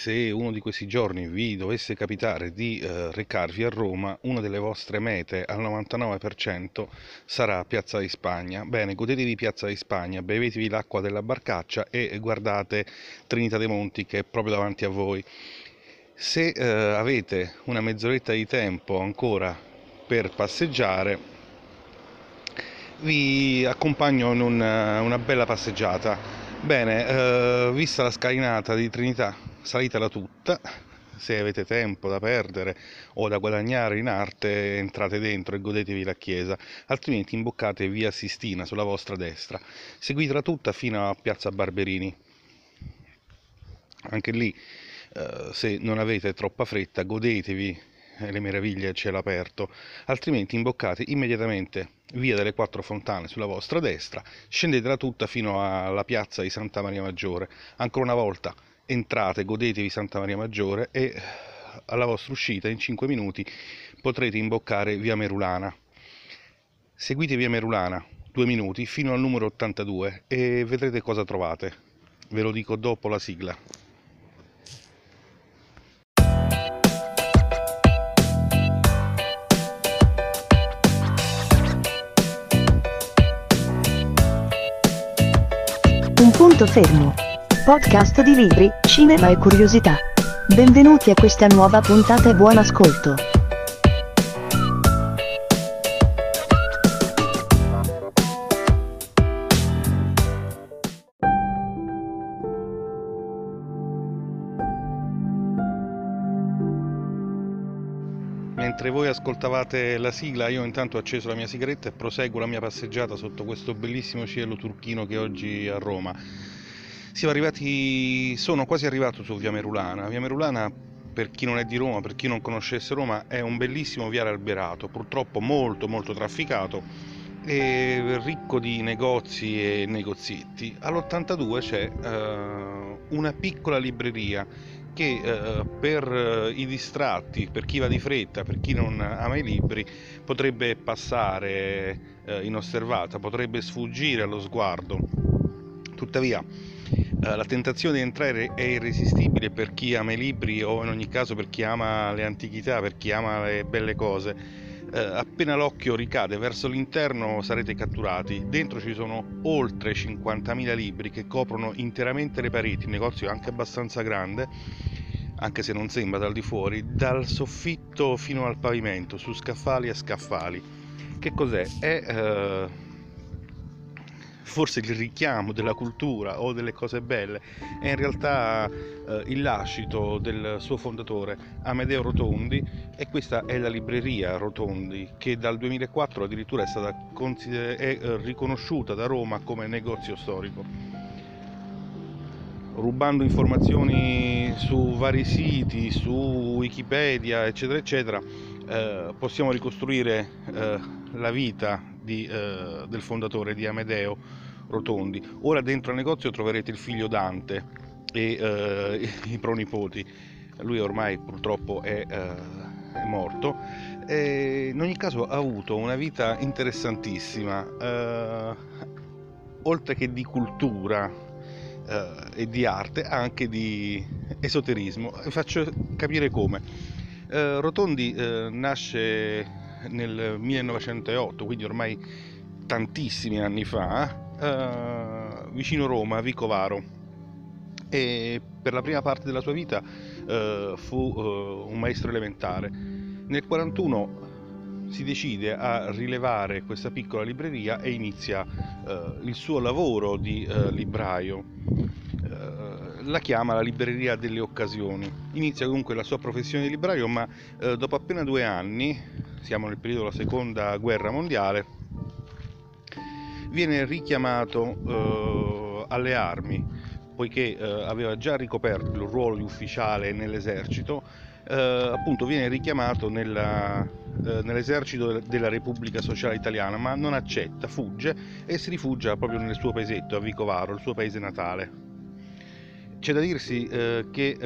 se uno di questi giorni vi dovesse capitare di recarvi a Roma, una delle vostre mete al 99% sarà Piazza di Spagna. Bene, godetevi Piazza di Spagna, bevetevi l'acqua della barcaccia e guardate Trinità dei Monti che è proprio davanti a voi. Se avete una mezz'oretta di tempo ancora per passeggiare, vi accompagno in una bella passeggiata. Bene, vista la scalinata di Trinità, salitela tutta. Se avete tempo da perdere o da guadagnare in arte, entrate dentro e godetevi la chiesa, altrimenti imboccate via Sistina sulla vostra destra, seguitela tutta fino a piazza Barberini. Anche lì, se non avete troppa fretta, godetevi le meraviglie a cielo aperto, altrimenti imboccate immediatamente via delle Quattro Fontane sulla vostra destra, scendetela tutta fino alla piazza di Santa Maria Maggiore. Ancora una volta entrate, godetevi Santa Maria Maggiore e alla vostra uscita in 5 minuti potrete imboccare via Merulana. Seguite via Merulana 2 minuti fino al numero 82 e vedrete cosa trovate. Ve lo dico dopo la sigla. Punto fermo. Podcast di libri, cinema e curiosità. Benvenuti a questa nuova puntata e buon ascolto. Mentre voi ascoltavate la sigla, io intanto ho acceso la mia sigaretta e proseguo la mia passeggiata sotto questo bellissimo cielo turchino che oggi è a Roma. Sono quasi arrivato su via Merulana. Via Merulana, per chi non è di Roma, per chi non conoscesse Roma, è un bellissimo viale alberato, purtroppo molto molto trafficato e ricco di negozi e negozietti. All'82 c'è una piccola libreria che per i distratti, per chi va di fretta, per chi non ama i libri, potrebbe passare inosservata, potrebbe sfuggire allo sguardo. Tuttavia la tentazione di entrare è irresistibile per chi ama i libri o in ogni caso per chi ama le antichità, per chi ama le belle cose. Appena l'occhio ricade verso l'interno sarete catturati. Dentro ci sono oltre 50.000 libri che coprono interamente le pareti, un negozio anche abbastanza grande, anche se non sembra dal di fuori, dal soffitto fino al pavimento, su scaffali a scaffali. Che cos'è? È forse il richiamo della cultura o delle cose belle, è in realtà il lascito del suo fondatore Amedeo Rotondi, e questa è la libreria Rotondi che dal 2004 addirittura è stata riconosciuta da Roma come negozio storico. Rubando informazioni su vari siti, su Wikipedia eccetera eccetera, possiamo ricostruire la vita del fondatore di Amedeo Rotondi. Ora dentro al negozio troverete il figlio Dante e i pronipoti. Lui ormai purtroppo è morto e in ogni caso ha avuto una vita interessantissima, oltre che di cultura e di arte anche di esoterismo. Vi faccio capire come. Rotondi nasce nel 1908, quindi ormai tantissimi anni fa, vicino Roma, a Vicovaro, e per la prima parte della sua vita fu un maestro elementare. Nel 1941 si decide a rilevare questa piccola libreria e inizia il suo lavoro di libraio. La chiama la libreria delle occasioni. Inizia comunque la sua professione di libraio, ma dopo appena 2 anni, siamo nel periodo della seconda guerra mondiale, viene richiamato alle armi, poiché aveva già ricoperto il ruolo di ufficiale nell'esercito. Appunto viene richiamato nell'esercito della Repubblica Sociale Italiana, ma non accetta, fugge e si rifugia proprio nel suo paesetto a Vicovaro, il suo paese natale. C'è da dirsi che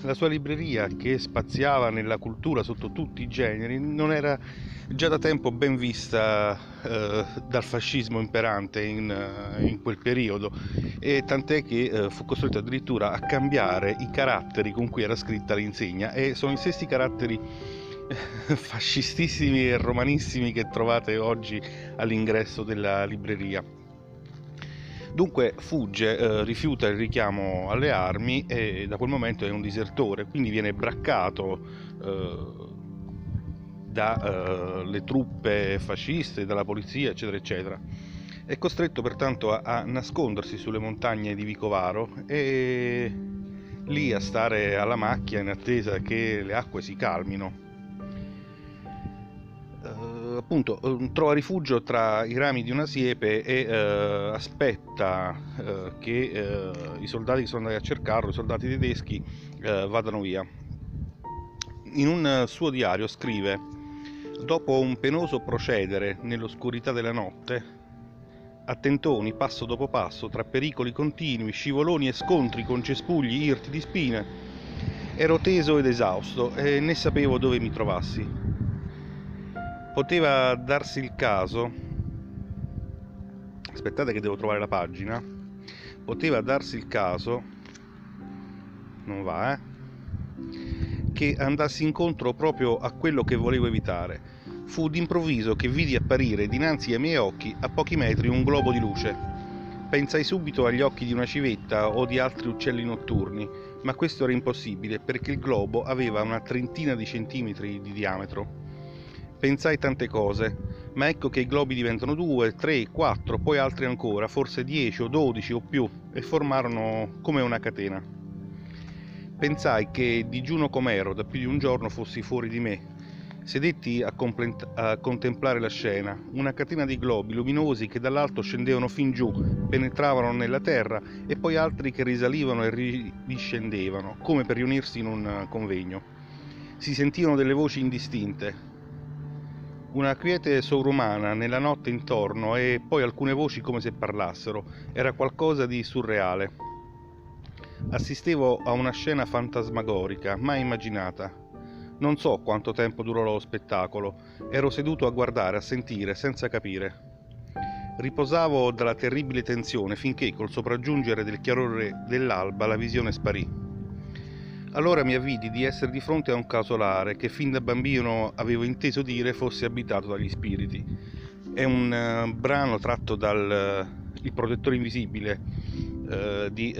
la sua libreria, che spaziava nella cultura sotto tutti i generi, non era già da tempo ben vista dal fascismo imperante in quel periodo, e tant'è che fu costretto addirittura a cambiare i caratteri con cui era scritta l'insegna, e sono i stessi caratteri fascistissimi e romanissimi che trovate oggi all'ingresso della libreria. Dunque fugge, rifiuta il richiamo alle armi e da quel momento è un disertore, quindi viene braccato dalle truppe fasciste, dalla polizia, eccetera eccetera. È costretto pertanto a nascondersi sulle montagne di Vicovaro e lì a stare alla macchia in attesa che le acque si calmino. Appunto trova rifugio tra i rami di una siepe e aspetta che i soldati che sono andati a cercarlo, i soldati tedeschi, vadano via. In un suo diario scrive: dopo un penoso procedere nell'oscurità della notte, a tentoni, passo dopo passo, tra pericoli continui, scivoloni e scontri con cespugli irti di spine, ero teso ed esausto e ne sapevo dove mi trovassi. Poteva darsi il caso, aspettate che devo trovare la pagina, poteva darsi il caso, non va, che andassi incontro proprio a quello che volevo evitare. Fu d'improvviso che vidi apparire dinanzi ai miei occhi a pochi metri un globo di luce. Pensai subito agli occhi di una civetta o di altri uccelli notturni, ma questo era impossibile perché il globo aveva una trentina di centimetri di diametro. Pensai tante cose, ma ecco che i globi diventano 2, 3, 4, poi altri ancora, forse 10 o 12 o più, e formarono come una catena. Pensai che, digiuno com'ero, da più di un giorno fossi fuori di me. Sedetti a contemplare la scena, una catena di globi luminosi che dall'alto scendevano fin giù, penetravano nella terra, e poi altri che risalivano e ridiscendevano, come per riunirsi in un convegno. Si sentivano delle voci indistinte. Una quiete sovrumana nella notte intorno e poi alcune voci come se parlassero. Era qualcosa di surreale. Assistevo a una scena fantasmagorica, mai immaginata. Non so quanto tempo durò lo spettacolo. Ero seduto a guardare, a sentire, senza capire. Riposavo dalla terribile tensione finché, col sopraggiungere del chiarore dell'alba, la visione sparì. Allora mi avvidi di essere di fronte a un casolare che fin da bambino avevo inteso dire fosse abitato dagli spiriti. È un brano tratto dal Il protettore invisibile di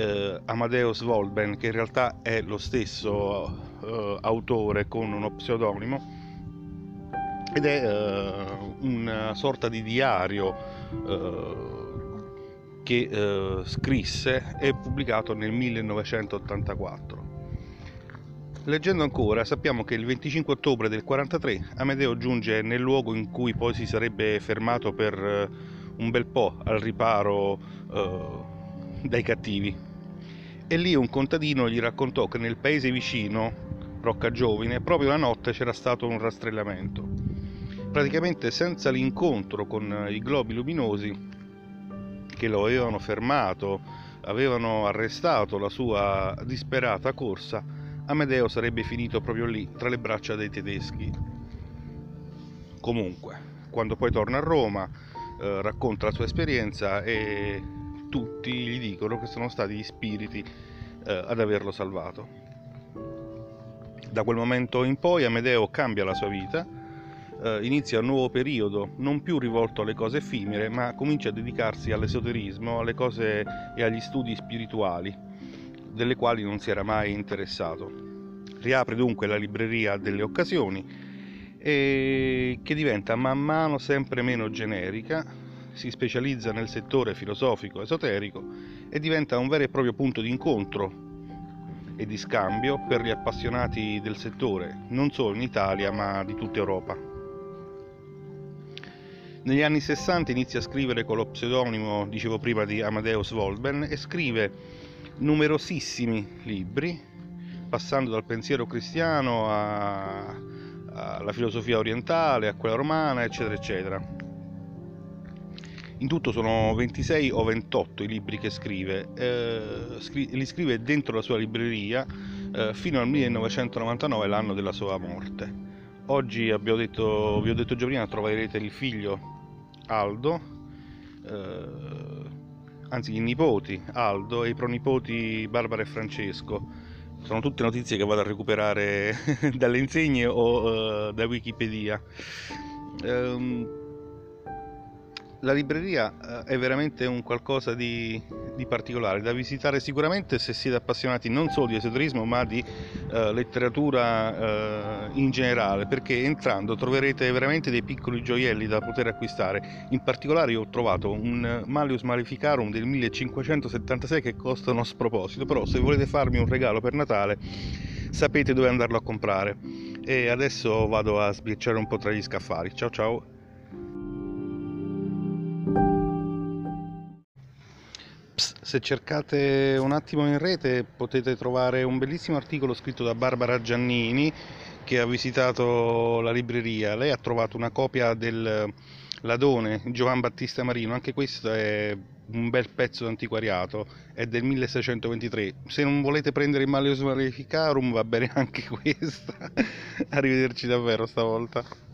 Amadeus Wolben, che in realtà è lo stesso autore con uno pseudonimo, ed è una sorta di diario che scrisse e pubblicato nel 1984. Leggendo ancora, sappiamo che il 25 ottobre del 43 Amedeo giunge nel luogo in cui poi si sarebbe fermato per un bel po' al riparo dai cattivi, e lì un contadino gli raccontò che nel paese vicino, Rocca Giovine, proprio la notte c'era stato un rastrellamento. Praticamente senza l'incontro con i globi luminosi che lo avevano fermato, avevano arrestato la sua disperata corsa, Amedeo sarebbe finito proprio lì, tra le braccia dei tedeschi. Comunque, quando poi torna a Roma, racconta la sua esperienza e tutti gli dicono che sono stati gli spiriti ad averlo salvato. Da quel momento in poi Amedeo cambia la sua vita, inizia un nuovo periodo, non più rivolto alle cose effimere, ma comincia a dedicarsi all'esoterismo, alle cose e agli studi spirituali, delle quali non si era mai interessato. Riapre dunque la libreria delle occasioni, e che diventa man mano sempre meno generica, si specializza nel settore filosofico esoterico e diventa un vero e proprio punto di incontro e di scambio per gli appassionati del settore, non solo in Italia ma di tutta Europa. Negli anni 60 inizia a scrivere con lo pseudonimo, dicevo prima, di Amadeus Wolben, e scrive numerosissimi libri, passando dal pensiero cristiano alla filosofia orientale, a quella romana, eccetera eccetera. In tutto sono 26 o 28 i libri che scrive, li scrive dentro la sua libreria fino al 1999, l'anno della sua morte. Oggi vi ho detto già prima, troverete il figlio Aldo, anzi i nipoti Aldo e i pronipoti Barbara e Francesco. Sono tutte notizie che vado a recuperare dalle insegne o da Wikipedia. La libreria è veramente un qualcosa di particolare, da visitare sicuramente se siete appassionati non solo di esoterismo ma di letteratura in generale, perché entrando troverete veramente dei piccoli gioielli da poter acquistare. In particolare io ho trovato un Malleus Maleficarum del 1576 che costa uno sproposito, però se volete farmi un regalo per Natale sapete dove andarlo a comprare. E adesso vado a sbirciare un po' tra gli scaffali. Ciao ciao! Se cercate un attimo in rete potete trovare un bellissimo articolo scritto da Barbara Giannini, che ha visitato la libreria. Lei ha trovato una copia del Ladone, Giovan Battista Marino. Anche questo è un bel pezzo d'antiquariato, è del 1623. Se non volete prendere il Malleus Maleficarum va bene anche questa. Arrivederci davvero stavolta.